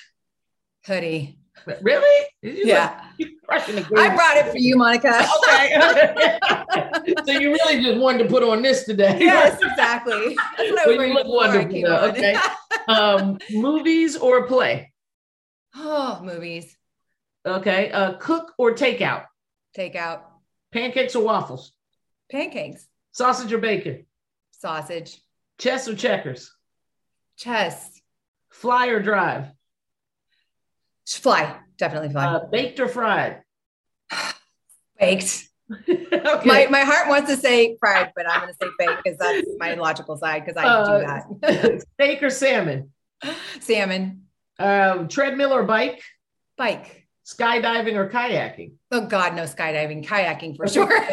Hoodie. Really? I brought it for you, Monica. Okay. So you really just wanted to put on this today. Yes, exactly. That's what I was wearing before I came on. Okay. Movies or play? Oh, movies. Okay. Cook or takeout? Takeout. Pancakes or waffles? Pancakes. Sausage or bacon? Sausage. Chess or checkers? Chess. Fly or drive? Fly. Definitely fly. Baked or fried? Baked. Okay. My heart wants to say fried, but I'm going to say baked because that's my logical side because I do that. Steak or salmon? Salmon. Treadmill or bike? Bike. Skydiving or kayaking? Oh God, no skydiving. Kayaking for sure.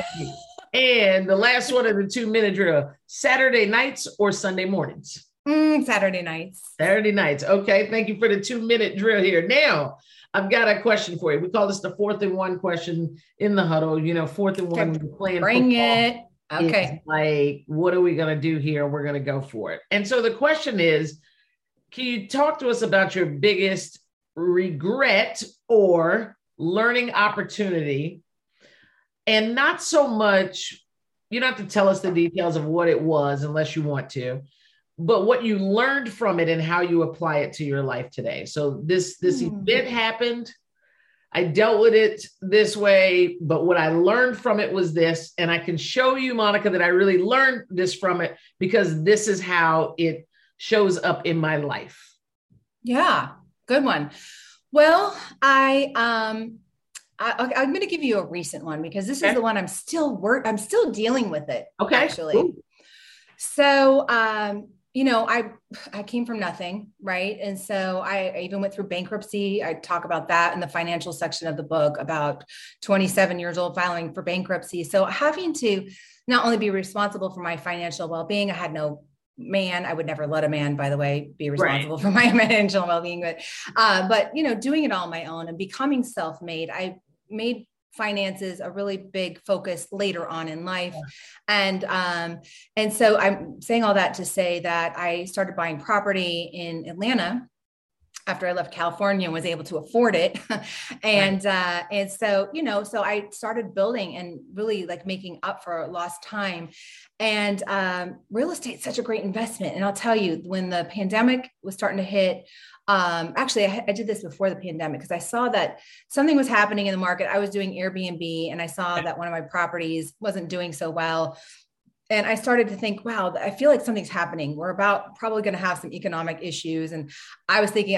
And the last one of the 2-minute drill, Saturday nights or Sunday mornings? Saturday nights. Saturday nights. Okay. Thank you for the 2-minute drill here. Now, I've got a question for you. We call this the 4th and 1 question in the huddle. You know, 4th and 1. We're playing Bring football. It. Okay. It's like, what are we going to do here? We're going to go for it. And so the question is, can you talk to us about your biggest regret or learning opportunity? And not so much, you don't have to tell us the details of what it was unless you want to, but what you learned from it and how you apply it to your life today. So this event happened. I dealt with it this way, but what I learned from it was this, and I can show you, Monica, that I really learned this from it because this is how it shows up in my life. Yeah. Good one. Well, I'm going to give you a recent one because this is the one I'm still dealing with it. Okay. Actually. Ooh. So, you know, I came from nothing. Right. And so I even went through bankruptcy. I talk about that in the financial section of the book about 27 years old filing for bankruptcy. So having to not only be responsible for my financial well-being, I had no man, I would never let a man, by the way, be responsible for my financial well-being, but you know, doing it all on my own and becoming self-made, I made finances a really big focus later on in life. Yeah. And so I'm saying all that to say that I started buying property in Atlanta after I left California and was able to afford it. And so, you know, so I started building and really like making up for lost time, and real estate is such a great investment. And I'll tell you, when the pandemic was starting to hit, actually I did this before the pandemic because I saw that something was happening in the market. I was doing Airbnb and I saw that one of my properties wasn't doing so well. And I started to think, wow, I feel like something's happening. We're about probably going to have some economic issues. And I was thinking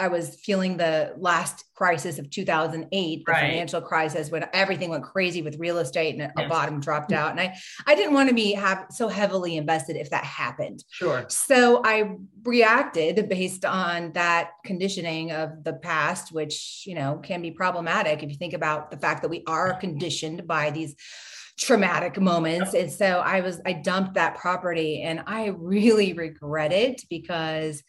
I was feeling the last crisis of 2008, the financial crisis, when everything went crazy with real estate and a bottom dropped out. And I didn't want to be so heavily invested if that happened. Sure. So I reacted based on that conditioning of the past, which, you know, can be problematic if you think about the fact that we are conditioned by these traumatic moments. And so I dumped that property and I really regret it because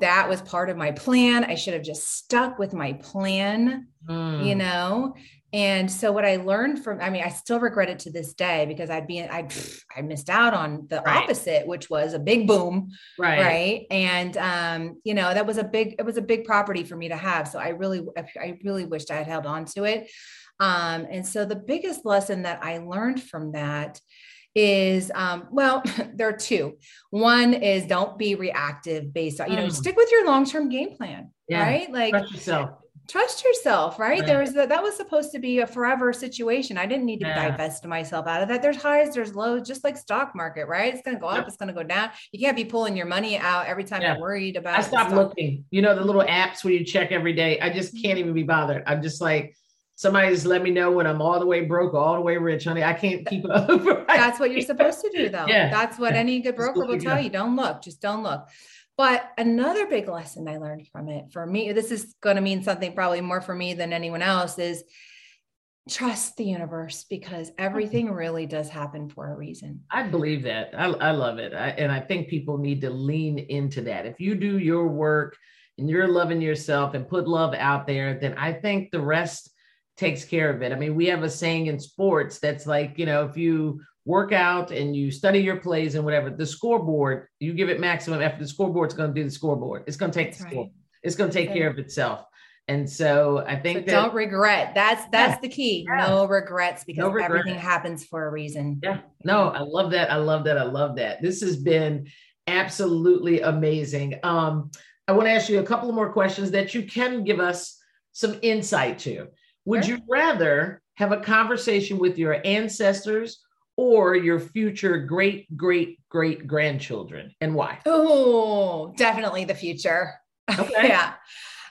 that was part of my plan. I should have just stuck with my plan, you know? And so what I learned I still regret it to this day because I missed out on the opposite, which was a big boom. Right. And, you know, that was it was a big property for me to have. So I really wished I had held on to it. And so the biggest lesson that I learned from that is, there are two. One is don't be reactive based on, you know, stick with your long-term game plan, right? Like trust yourself, right? There was that was supposed to be a forever situation. I didn't need to divest myself out of that. There's highs, there's lows, just like stock market, right? It's going to go up. It's going to go down. You can't be pulling your money out every time you're worried about it. I stopped looking, you know, the little apps where you check every day. I just can't even be bothered. I'm just like, somebody just let me know when I'm all the way broke, all the way rich, honey. I can't keep up. Right? That's what you're supposed to do though. Yeah. That's what any good broker will tell you. Don't look, just don't look. But another big lesson I learned from it, for me, this is going to mean something probably more for me than anyone else, is trust the universe because everything really does happen for a reason. I believe that. I love it. And I think people need to lean into that. If you do your work and you're loving yourself and put love out there, then I think the rest takes care of it. I mean, we have a saying in sports that's like, you know, if you work out and you study your plays and whatever, the scoreboard, you give it maximum effort. The scoreboard's going to do the scoreboard. It's going to take the score. It's going to take care of itself. And so I think don't regret. That's the key. Yeah. No regrets because everything happens for a reason. Yeah. No, I love that. I love that. I love that. This has been absolutely amazing. I want to ask you a couple more questions that you can give us some insight to. Would you rather have a conversation with your ancestors or your future great-great-great-grandchildren, and why? Oh, definitely the future. Okay. Yeah.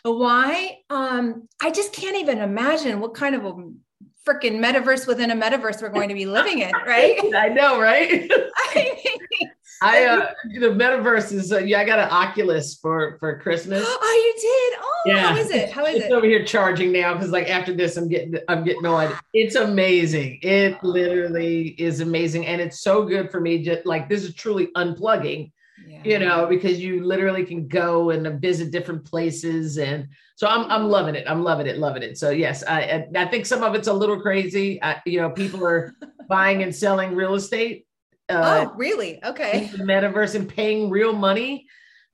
Why? I just can't even imagine what kind of a freaking metaverse within a metaverse we're going to be living in, right? I know, right? I mean, the metaverse is, yeah, I got an Oculus for Christmas. Oh, you did? Oh, yeah. How is it? It's over here charging now. Cause like after this, I'm getting on. It's amazing. It literally is amazing. And it's so good for me. Just like, this is truly unplugging, you know, because you literally can go and visit different places. And so I'm loving it. I'm loving it. So yes, I think some of it's a little crazy. People are buying and selling real estate. Oh, really? Okay. The metaverse and paying real money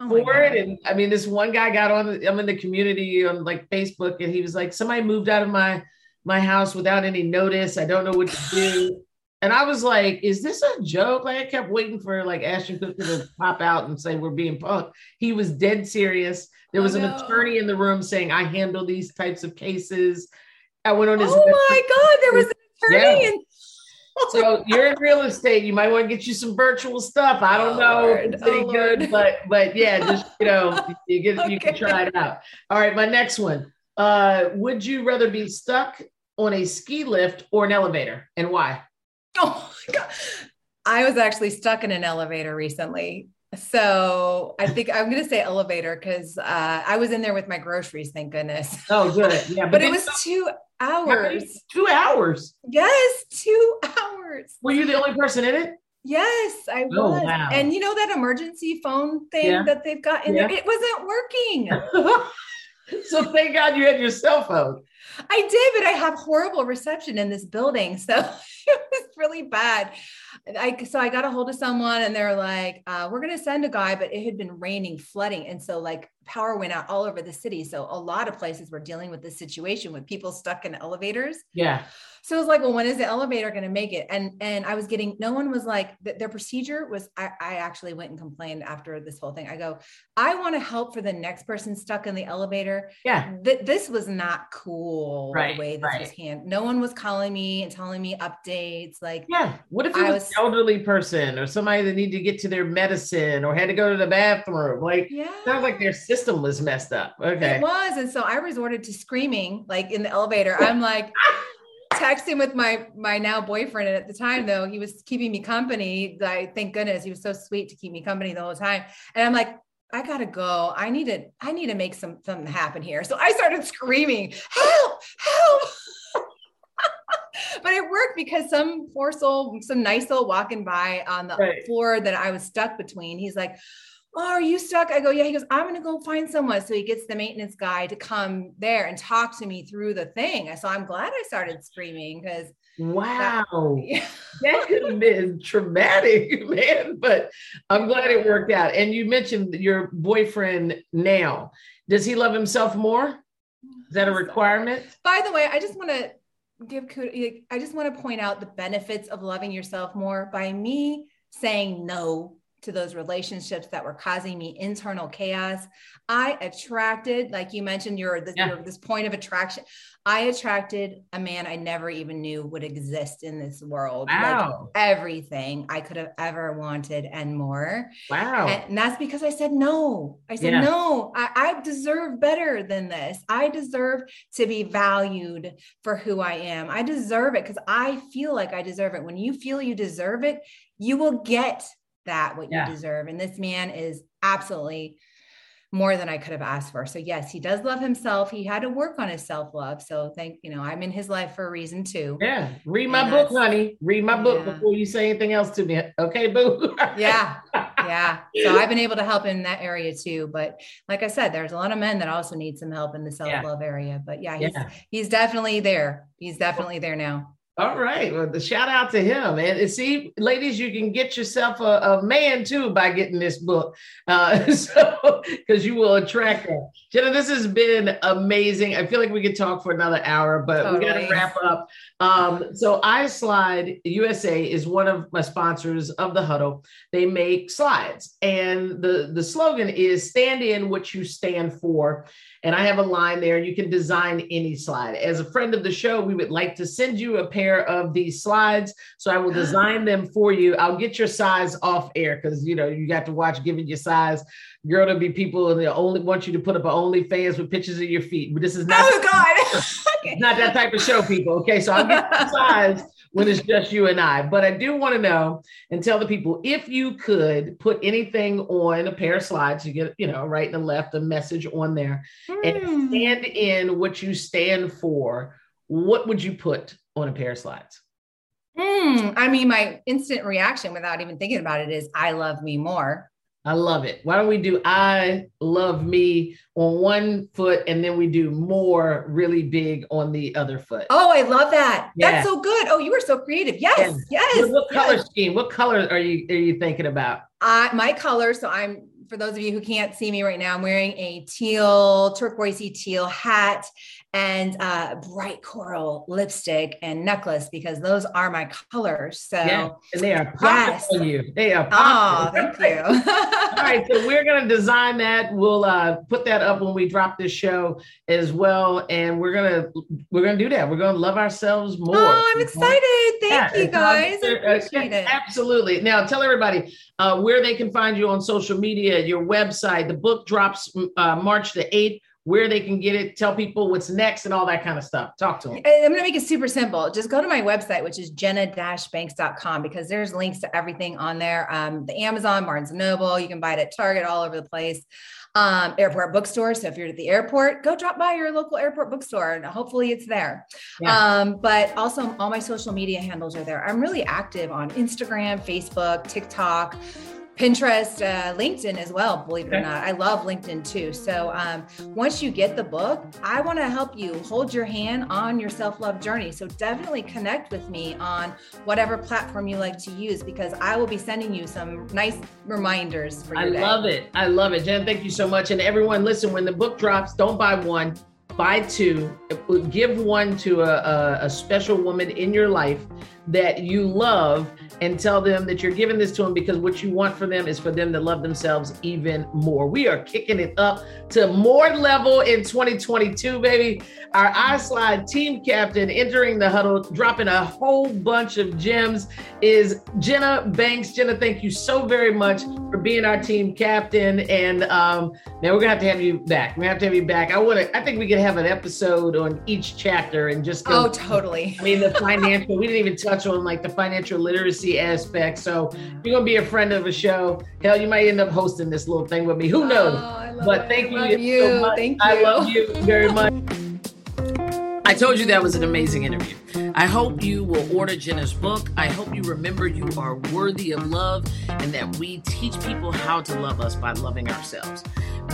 for it. And I mean, this one guy got on, I'm in the community on like Facebook, and he was like, somebody moved out of my house without any notice. I don't know what to do. And I was like, is this a joke? Like I kept waiting for like Ashton Kutcher to pop out and say, we're being punked. He was dead serious. There was an attorney in the room saying, I handle these types of cases. I went on his. Oh my God, there was an attorney in. So you're in real estate, you might want to get you some virtual stuff. I don't know if it's any good, but yeah, just, you can try it out. All right. My next one, would you rather be stuck on a ski lift or an elevator, and why? Oh my God. I was actually stuck in an elevator recently. So I think I'm going to say elevator because I was in there with my groceries. Thank goodness. Oh, good. Yeah, but it was 2 hours. 2 hours. Yes, 2 hours. Were you the only person in it? Yes, I was. Oh, wow. And you know that emergency phone thing that they've got in there? It wasn't working. So thank God you had your cell phone. I did, but I have horrible reception in this building. So it was really bad. So I got a hold of someone and they're like, we're going to send a guy, but it had been raining, flooding. And so like power went out all over the city. So a lot of places were dealing with this situation with people stuck in elevators. Yeah. So it was like, well, when is the elevator going to make it? And I was getting, no one was like, their procedure was, I actually went and complained after this whole thing. I go, I want to help for the next person stuck in the elevator. Yeah. This was not cool. Right, the way this was handled. No one was calling me and telling me updates. Like, yeah. What if it was an elderly person or somebody that needed to get to their medicine or had to go to the bathroom? Like, sounds like their system was messed up. Okay. It was. And so I resorted to screaming, like in the elevator. I'm like, texting with my now boyfriend, and at the time though, he was keeping me company. Like, thank goodness, he was so sweet to keep me company the whole time. And I'm like, I gotta go. I need to make something happen here. So I started screaming, help, help. But it worked because some poor soul, some nice soul walking by on the floor that I was stuck between. He's like, oh, are you stuck? I go, yeah. He goes, I'm going to go find someone. So he gets the maintenance guy to come there and talk to me through the thing. So I'm glad I started screaming because that could have been traumatic, man, but I'm glad it worked out. And you mentioned your boyfriend now. Does he love himself more? Is that a requirement? By the way, I just want to point out the benefits of loving yourself more by me saying no to those relationships that were causing me internal chaos. I attracted, like you mentioned, you're this point of attraction. I attracted a man I never even knew would exist in this world. Wow. Like everything I could have ever wanted and more. Wow. And that's because I said no. I said, no, I deserve better than this. I deserve to be valued for who I am. I deserve it because I feel like I deserve it. When you feel you deserve it, you will get you deserve. And this man is absolutely more than I could have asked for. So yes, he does love himself. He had to work on his self-love. So I'm in his life for a reason too. Yeah. Read my book, honey. Read my book before you say anything else to me. Okay, boo. Yeah. So I've been able to help in that area too. But like I said, there's a lot of men that also need some help in the self-love area, but he's definitely there. He's definitely there now. All right. Well, the shout out to him. And see, ladies, you can get yourself a man too by getting this book. Because you will attract that. Jenna, this has been amazing. I feel like we could talk for another hour, but we got to wrap up. So iSlide USA is one of my sponsors of The Huddle. They make slides. And the slogan is stand in what you stand for. And I have a line there. You can design any slide. As a friend of the show, we would like to send you a pair of these slides. So I will design them for you. I'll get your size off air because, you know, you got to watch giving your size. Girl, there'll be people and they only want you to put up an OnlyFans with pictures of your feet. But this is not, okay. Not that type of show, people. Okay, so I'll get your size when it's just you and I. But I do want to know and tell the people, if you could put anything on a pair of slides, you get, you know, right and left, a message on there and stand in what you stand for, what would you put on a pair of slides? I mean, my instant reaction without even thinking about it is I love me more. I love it. Why don't we do I love me on one foot and then we do more really big on the other foot. Oh, I love that. Yeah. That's so good. Oh, you are so creative. Yes. What color scheme? What color are you thinking about? My color. So I'm, for those of you who can't see me right now, I'm wearing a teal, turquoisey teal hat and bright coral lipstick and necklace because those are my colors. So yeah, and they are for you. They are popular. Oh, thank you. All right. So we're going to design that. We'll put that up when we drop this show as well. And we're going to do that. We're going to love ourselves more. Oh, I'm excited. Thank you guys. I appreciate it. Absolutely. Now tell everybody where they can find you on social media, your website. The book drops March the 8th, where they can get it, tell people what's next and all that kind of stuff. Talk to them. I'm going to make it super simple. Just go to my website, which is jenna-banks.com, because there's links to everything on there. The Amazon, Barnes & Noble, you can buy it at Target, all over the place. Airport bookstore. So if you're at the airport, go drop by your local airport bookstore and hopefully it's there. Yeah. But also all my social media handles are there. I'm really active on Instagram, Facebook, TikTok, Pinterest, LinkedIn as well, believe it or not. I love LinkedIn too. So once you get the book, I want to help you hold your hand on your self-love journey. So definitely connect with me on whatever platform you like to use, because I will be sending you some nice reminders for your day. Love it. I love it. Jen, thank you so much. And everyone, listen, when the book drops, don't buy one, buy two. Give one to a special woman in your life that you love, and tell them that you're giving this to them because what you want for them is for them to love themselves even more. We are kicking it up to more level in 2022, baby. Our iSlide team captain entering the huddle, dropping a whole bunch of gems, is Jenna Banks. Jenna, thank you so very much for being our team captain. And man, we're gonna have to have you back. I think we could have an episode on each chapter and just go. Oh, totally. I mean, the financial, we didn't even touch on like the financial literacy aspect. So you're gonna be a friend of a show. Hell, you might end up hosting this little thing with me. Who knows? Thank you so much. I love you very much. I told you that was an amazing interview. I hope you will order Jenna's book. I hope you remember you are worthy of love and that we teach people how to love us by loving ourselves.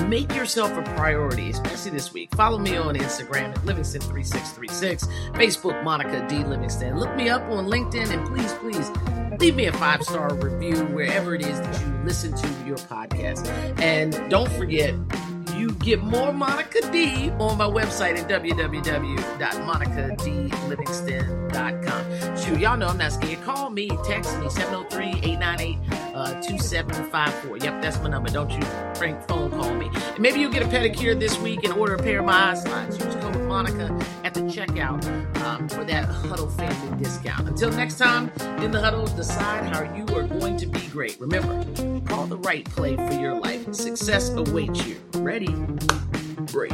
Make yourself a priority, especially this week. Follow me on Instagram at Livingston3636, Facebook Monica D. Livingston. Look me up on LinkedIn and please leave me a 5-star review wherever it is that you listen to your podcast. And don't forget, you get more Monica D on my website at www.monicadlivingston.com. Shoot, y'all know I'm not scared. Call me, text me, 703-898-2754. Yep, that's my number. Don't you phone call me. And maybe you'll get a pedicure this week and order a pair of my iSlides. Use code Monica at the checkout for that Huddle family discount. Until next time, in the Huddle, decide how you are going to be great. Remember, call the right play for your life. Success awaits you. Ready? Break.